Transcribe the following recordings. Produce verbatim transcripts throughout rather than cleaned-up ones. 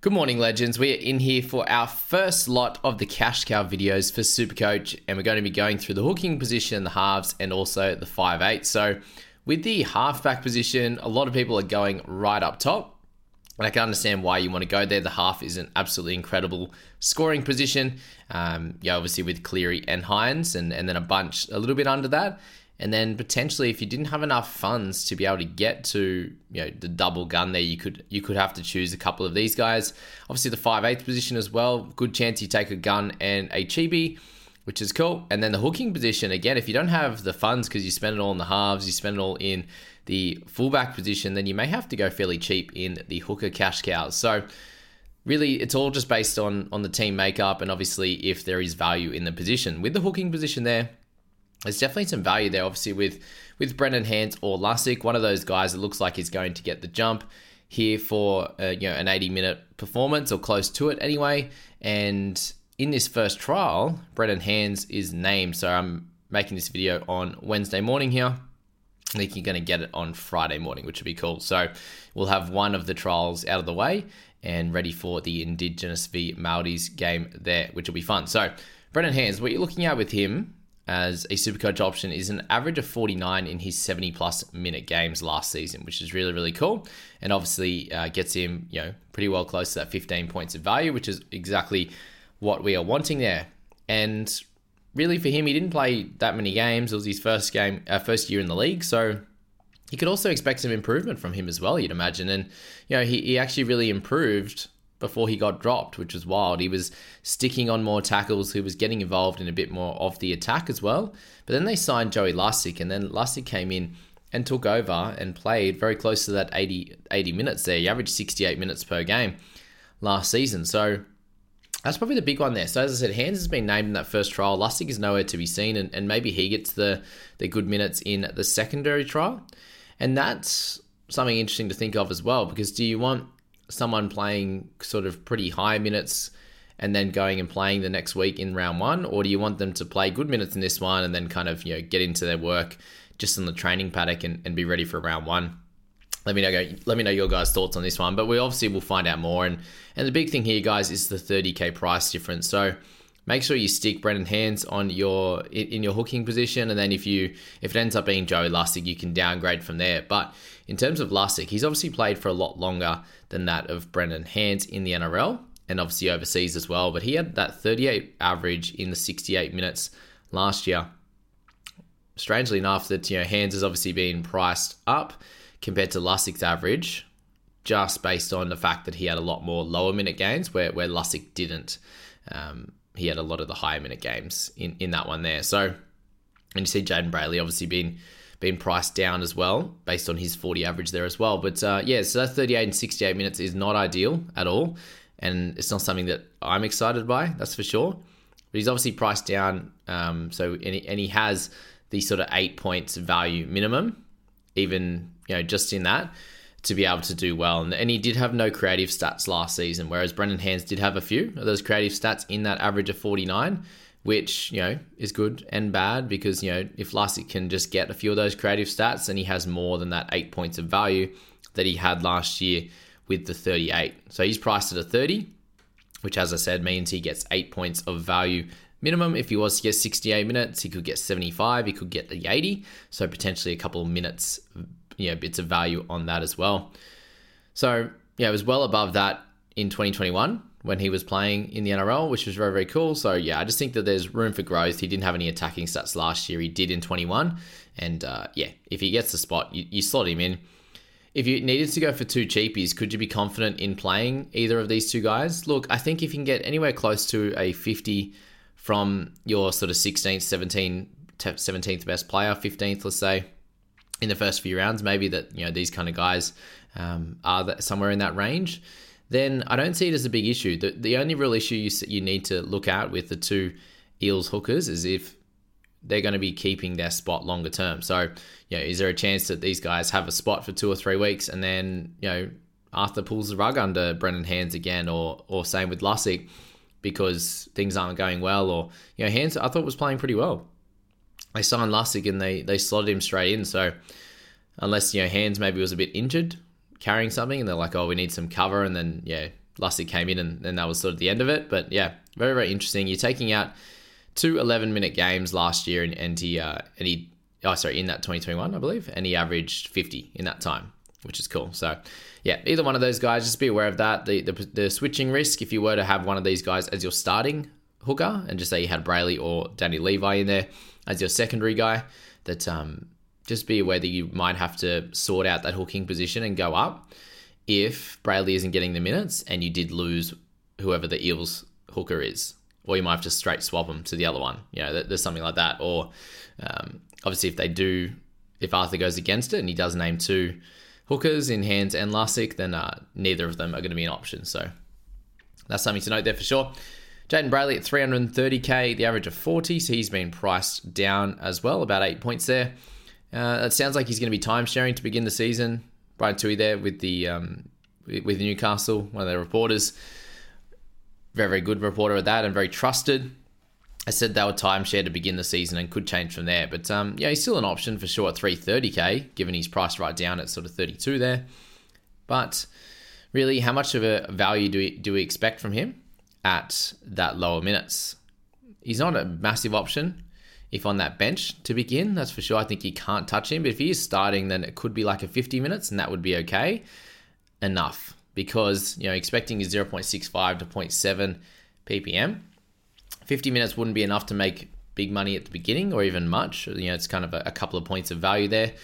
Good morning, legends. We are in here for our first lot of the cash cow videos for Supercoach, and we're going to be going through the hooking position, the halves, and also the five eight. So with the halfback position, a lot of people are going right up top, and I can understand why you want to go there. The half is an absolutely incredible scoring position. Um, yeah, obviously with Cleary and Hines, and, and then a bunch a little bit under that. And then potentially, if you didn't have enough funds to be able to get to, you know, the double gun there, you could you could have to choose a couple of these guys. Obviously, the five eighth position as well. Good chance you take a gun and a chibi, which is cool. And then the hooking position, again, if you don't have the funds because you spend it all in the halves, you spend it all in the fullback position, then you may have to go fairly cheap in the hooker cash cows. So really, it's all just based on, on the team makeup and obviously if there is value in the position. With the hooking position there, there's definitely some value there, obviously, with, with Brendan Hans or Lussick, one of those guys that looks like he's going to get the jump here for uh, you know an eighty-minute performance or close to it anyway. And in this first trial, Brendan Hans is named. So I'm making this video on Wednesday morning here. I think you're going to get it on Friday morning, which would be cool. So we'll have one of the trials out of the way and ready for the Indigenous v Māoris game there, which will be fun. So Brendan Hans, what you're looking at with him as a Supercoach option is an average of forty-nine in his seventy plus minute games last season, which is really, really cool. And obviously uh, gets him, you know, pretty well close to that fifteen points of value, which is exactly what we are wanting there. And really for him, he didn't play that many games. It was his first game, uh, first year in the league. So you could also expect some improvement from him as well, you'd imagine. And, you know, he, he actually really improved before he got dropped, which was wild. He was sticking on more tackles. He was getting involved in a bit more of the attack as well. But then they signed Joey Lussick, and then Lussick came in and took over and played very close to that eighty, eighty minutes there. He averaged sixty-eight minutes per game last season. So that's probably the big one there. So as I said, Hans has been named in that first trial. Lussick is nowhere to be seen, and, and maybe he gets the, the good minutes in the secondary trial. And that's something interesting to think of as well, because do you want someone playing sort of pretty high minutes and then going and playing the next week in round one? Or do you want them to play good minutes in this one and then kind of, you know, get into their work just in the training paddock and, and be ready for round one? Let me know let me know your guys' thoughts on this one. But we obviously will find out more. And, and the big thing here, guys, is the thirty K price difference. So make sure you stick Brendan Hans on your in your hooking position, and then if you if it ends up being Joey Lussick, you can downgrade from there. But in terms of Lussick, he's obviously played for a lot longer than that of Brendan Hans in the N R L, and obviously overseas as well. But he had that thirty-eight average in the sixty-eight minutes last year. Strangely enough, that you know Hans has obviously been priced up compared to Lussick's average, just based on the fact that he had a lot more lower minute games where where Lussick didn't. Um, He had a lot of the higher minute games in, in that one there. So, and you see Jayden Brailey obviously been, been priced down as well based on his forty average there as well. But uh, yeah, so that thirty-eight and sixty-eight minutes is not ideal at all. And it's not something that I'm excited by, that's for sure. But he's obviously priced down. Um, so, and he, and he has the sort of eight points value minimum, even, you know, just in that, to be able to do well. And, and he did have no creative stats last season, whereas Brendan Hans did have a few of those creative stats in that average of forty-nine, which, you know, is good and bad because, you know, if Lussick can just get a few of those creative stats, then he has more than that eight points of value that he had last year with the thirty-eight. So he's priced at a thirty, which, as I said, means he gets eight points of value minimum. If he was to get sixty-eight minutes, he could get seventy-five, he could get the eighty. So potentially a couple of minutes, you know, bits of value on that as well. So yeah, it was well above that in twenty twenty-one when he was playing in the N R L, which was very, very cool. So yeah, I just think that there's room for growth. He didn't have any attacking stats last year. He did in twenty-one. And uh, yeah, if he gets the spot, you, you slot him in. If you needed to go for two cheapies, could you be confident in playing either of these two guys? Look, I think if you can get anywhere close to a fifty from your sort of sixteenth, seventeenth, seventeenth best player, fifteenth, let's say, in the first few rounds, maybe that, you know, these kind of guys um, are that, somewhere in that range, then I don't see it as a big issue. The, the only real issue you you need to look at with the two Eels hookers is if they're going to be keeping their spot longer term. So, you know, is there a chance that these guys have a spot for two or three weeks and then, you know, Arthur pulls the rug under Brendan Hans again, or or same with Lussick because things aren't going well? Or, you know, Hans, I thought, was playing pretty well. They signed Lussick and they, they slotted him straight in. So unless, you know, Hans maybe was a bit injured, carrying something, and they're like, oh, we need some cover, and then yeah, Lussick came in, and, and that was sort of the end of it. But yeah, very, very interesting. You're taking out two eleven minute games last year, and, and he uh and he oh sorry in that twenty twenty-one, I believe, and he averaged fifty in that time, which is cool. So yeah, either one of those guys, just be aware of that, the the, the switching risk. If you were to have one of these guys as your starting hooker, and just say you had Brailey or Danny Levi in there as your secondary guy, that um just be aware that you might have to sort out that hooking position and go up if Brailey isn't getting the minutes and you did lose whoever the Eels hooker is. Or you might have to straight swap them to the other one. You know, there's something like that. Or um, obviously if they do, if Arthur goes against it and he does name two hookers in Hans and Lussick, then uh, neither of them are going to be an option. So that's something to note there for sure. Jayden Brailey at three hundred thirty thousand, the average of forty. So he's been priced down as well, about eight points there. Uh, it sounds like he's going to be time-sharing to begin the season. Brian Tui there with the um, with Newcastle, one of their reporters. Very, very good reporter at that and very trusted. I said they were time-share to begin the season and could change from there. But um, yeah, he's still an option for sure at three hundred thirty thousand, given he's priced right down at sort of thirty-two there. But really, how much of a value do we, do we expect from him at that lower minutes? He's not a massive option if on that bench to begin, that's for sure. I think you can't touch him, but if he is starting, then it could be like a fifty minutes, and that would be okay enough, because, you know, expecting a zero point six five to zero point seven P P M, fifty minutes wouldn't be enough to make big money at the beginning or even much. You know, it's kind of a, a couple of points of value there.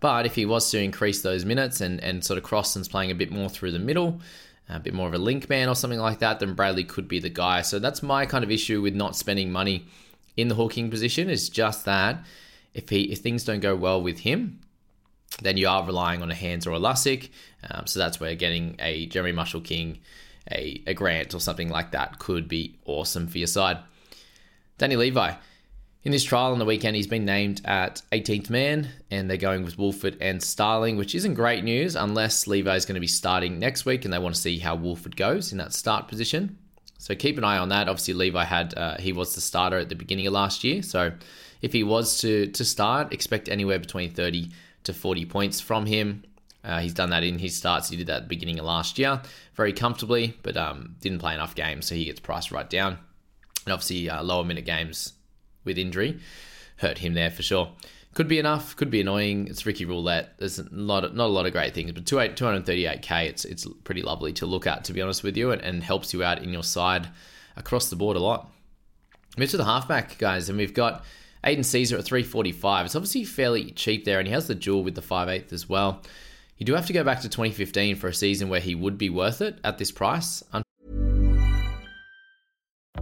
But if he was to increase those minutes and, and sort of Crossan's playing a bit more through the middle, a bit more of a link man or something like that, then Brailey could be the guy. So that's my kind of issue with not spending money in the hooking position, is just that if he if things don't go well with him, then you are relying on a Hans or a Lussick. Um, so that's where getting a Jeremy Marshall King, a, a Grant or something like that could be awesome for your side. Danny Levi, in his trial on the weekend, he's been named at eighteenth man, and they're going with Wolford and Starling, which isn't great news unless Levi is going to be starting next week, and they want to see how Wolford goes in that start position. So keep an eye on that. Obviously, Levi had uh, he was the starter at the beginning of last year. So if he was to to start, expect anywhere between thirty to forty points from him. Uh, he's done that in his starts. He did that at the beginning of last year very comfortably, but um, didn't play enough games, so he gets priced right down. And obviously, uh, lower minute games with injury hurt him there for sure. Could be enough. Could be annoying. It's Ricky Roulette. There's a lot of, not a lot of great things, but two hundred thirty-eight thousand, it's it's pretty lovely to look at, to be honest with you, and, and helps you out in your side across the board a lot. Move to the halfback, guys, and we've got Aiden Caesar at three hundred forty-five thousand. It's obviously fairly cheap there, and he has the dual with the five eighth as well. You do have to go back to twenty fifteen for a season where he would be worth it at this price.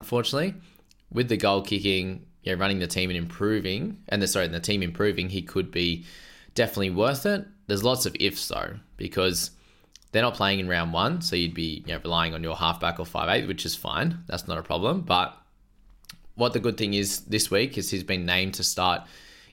Unfortunately, with the goal kicking, you know, running the team and improving, and the sorry, the team improving, he could be definitely worth it. There's lots of ifs though, because they're not playing in round one, so you'd be you know, relying on your halfback or five eight, which is fine. That's not a problem. But what the good thing is this week is he's been named to start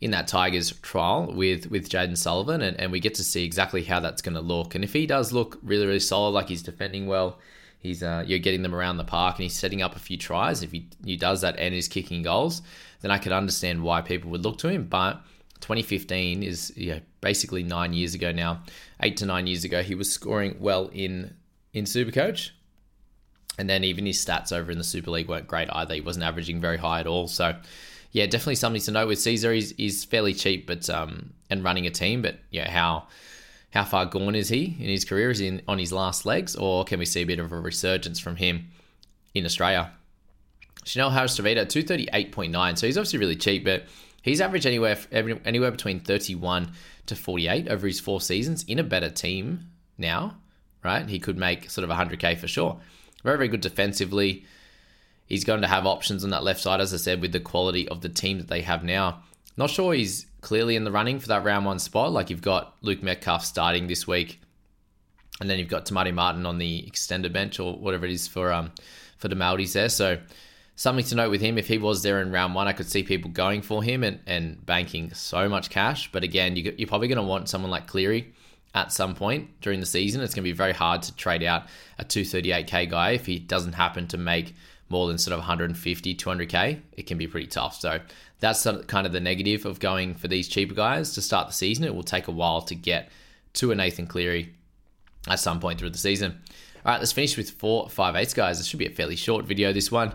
in that Tigers trial with, with Jaden Sullivan, and, and we get to see exactly how that's going to look. And if he does look really, really solid, like he's defending well, He's uh, you're getting them around the park and he's setting up a few tries. If he, he does that and is kicking goals, then I could understand why people would look to him. But twenty fifteen is you know, basically nine years ago now, eight to nine years ago. He was scoring well in, in Supercoach. And then even his stats over in the Super League weren't great either. He wasn't averaging very high at all. So, yeah, definitely something to note with Caesar. He's, he's fairly cheap but um and running a team, but yeah, how... How far gone is he in his career? Is he in, on his last legs? Or can we see a bit of a resurgence from him in Australia? Chanel Harris-Tavita, two thirty-eight point nine. So he's obviously really cheap, but he's averaged anywhere anywhere between thirty-one to forty-eight over his four seasons in a better team now, right? He could make sort of one hundred K for sure. Very, very good defensively. He's going to have options on that left side, as I said, with the quality of the team that they have now. Not sure he's clearly in the running for that round one spot. Like you've got Luke Metcalf starting this week, and then you've got Tamati Martin on the extended bench or whatever it is for um for the Maldives there. So something to note with him. If he was there in round one, I could see people going for him and, and banking so much cash. But again, you, you're probably going to want someone like Cleary at some point during the season. It's going to be very hard to trade out a two thirty-eight K guy if he doesn't happen to make more than sort of one fifty, two hundred K. It can be pretty tough. So that's kind of the negative of going for these cheaper guys to start the season. It will take a while to get to a Nathan Cleary at some point through the season. All right, let's finish with four five eights, guys. This should be a fairly short video, this one,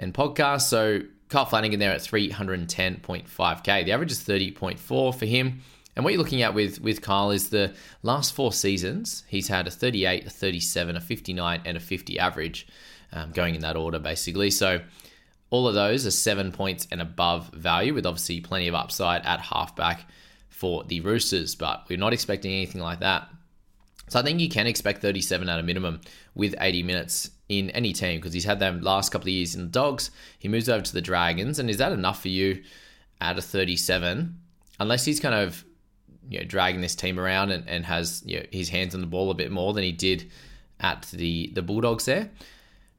and podcast. So Kyle Flanagan there at three ten point five K. The average is thirty point four for him. And what you're looking at with, with Kyle is the last four seasons, he's had a thirty-eight, a thirty-seven, a fifty-nine, and a fifty average, um, going in that order, basically. So all of those are seven points and above value, with obviously plenty of upside at halfback for the Roosters, but we're not expecting anything like that. So I think you can expect thirty-seven at a minimum with eighty minutes in any team, because he's had them last couple of years in the Dogs. He moves over to the Dragons, and is that enough for you at a thirty-seven? Unless he's kind of you know, dragging this team around and, and has you know, his hands on the ball a bit more than he did at the, the Bulldogs there.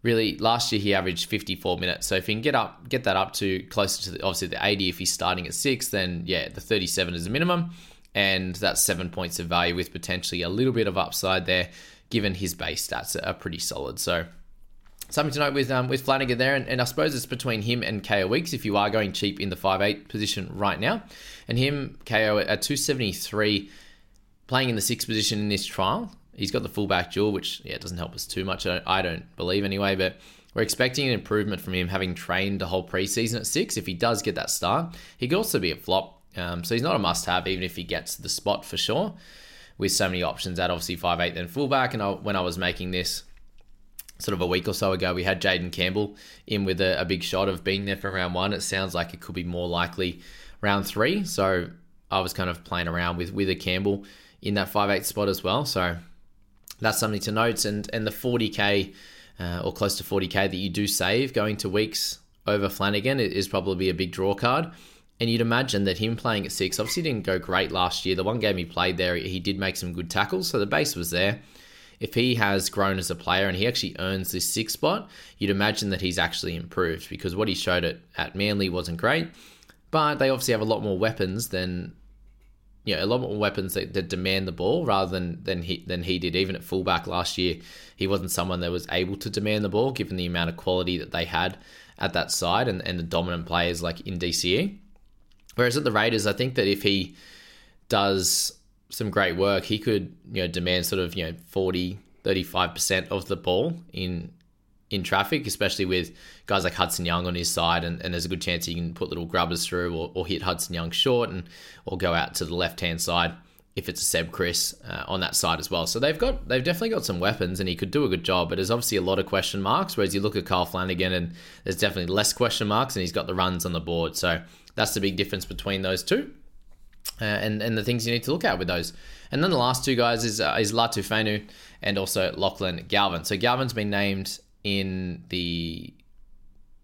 Really, last year he averaged fifty-four minutes. So if he can get up, get that up to closer to the, obviously the eighty, if he's starting at six, then yeah, the thirty-seven is the minimum, and that's seven points of value with potentially a little bit of upside there, given his base stats are pretty solid. So something to note with um, with Flanagan there, and, and I suppose it's between him and K O Weeks if you are going cheap in the five eight position right now, and him K O at two seventy-three, playing in the sixth position in this trial. He's got the fullback duel, which yeah doesn't help us too much, I don't, I don't believe anyway, but we're expecting an improvement from him having trained the whole preseason at six. If he does get that start, he could also be a flop. Um, so he's not a must-have, even if he gets the spot for sure, with so many options at obviously five eight then fullback. And I, when I was making this sort of a week or so ago, we had Jayden Campbell in with a, a big shot of being there for round one. It sounds like it could be more likely round three. So I was kind of playing around with, with a Campbell in that five eight spot as well. So that's something to note, and and the forty K uh, or close to forty K that you do save going to Weeks over Flanagan is probably a big draw card. And you'd imagine that him playing at six, obviously didn't go great last year. The one game he played there, he did make some good tackles, so the base was there. If he has grown as a player and he actually earns this six spot, you'd imagine that he's actually improved, because what he showed at, at Manly wasn't great, but they obviously have a lot more weapons than... You know, a lot more weapons that, that demand the ball rather than than he than he did. Even at fullback last year, he wasn't someone that was able to demand the ball, given the amount of quality that they had at that side and, and the dominant players like in D C E. Whereas at the Raiders, I think that if he does some great work, he could you know demand sort of you know forty, thirty-five percent of the ball in in traffic, especially with guys like Hudson Young on his side, and, and there's a good chance he can put little grubbers through or, or hit Hudson Young short, and or go out to the left-hand side if it's a Seb Chris uh, on that side as well. So they've got they've definitely got some weapons, and he could do a good job, but there's obviously a lot of question marks, whereas you look at Kyle Flanagan and there's definitely less question marks, and he's got the runs on the board. So that's the big difference between those two uh, and, and the things you need to look at with those. And then the last two guys is, uh, is Latu Fainu and also Lachlan Galvin. So Galvin's been named in the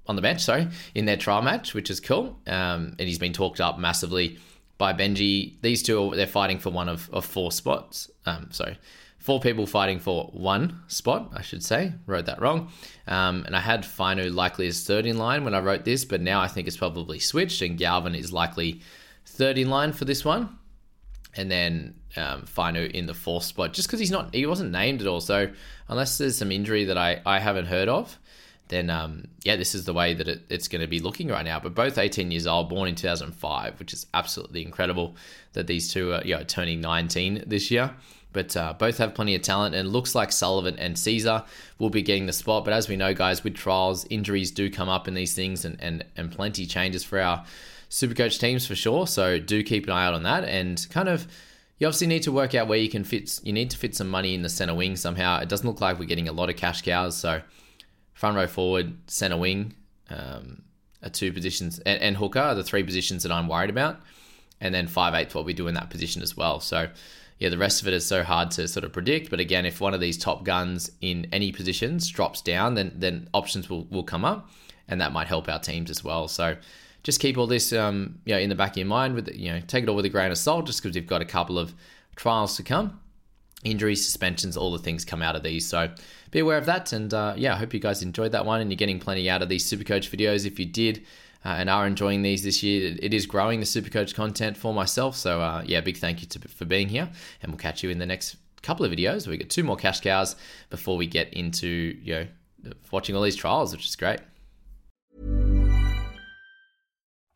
on the bench, sorry, in their trial match, which is cool. Um, and he's been talked up massively by Benji. These two, they're fighting for one of, of four spots. Um, sorry, four people fighting for one spot, I should say. Wrote that wrong. Um, and I had Fainu likely as third in line when I wrote this, but now I think it's probably switched, and Galvin is likely third in line for this one. And then um, Fainu in the fourth spot, just because he's not, he wasn't named at all. So unless there's some injury that I, I haven't heard of, then um, yeah, this is the way that it, it's going to be looking right now. But both eighteen years old, born in two thousand five, which is absolutely incredible that these two are, you know, turning nineteen this year. But uh, both have plenty of talent, and it looks like Sullivan and Caesar will be getting the spot. But as we know, guys, with trials, injuries do come up in these things, and and, and plenty changes for our Supercoach teams for sure, so do keep an eye out on that. And kind of, you obviously need to work out where you can fit, you need to fit some money in the centre wing somehow. It doesn't look like we're getting a lot of cash cows, so front row forward, centre wing um, are two positions, and, and hooker are the three positions that I'm worried about, and then five eighth's what we do in that position as well. So yeah, the rest of it is so hard to sort of predict, but again, if one of these top guns in any positions drops down, then then options will, will come up, and that might help our teams as well. So just keep all this, um, you know, in the back of your mind. With you know, take it all with a grain of salt, just because we've got a couple of trials to come, injuries, suspensions, all the things come out of these. So be aware of that. And uh, yeah, I hope you guys enjoyed that one, and you're getting plenty out of these Supercoach videos. If you did uh, and are enjoying these this year, it is growing the Supercoach content for myself. So uh, yeah, big thank you to, for being here, and we'll catch you in the next couple of videos. We got two more cash cows before we get into you know watching all these trials, which is great.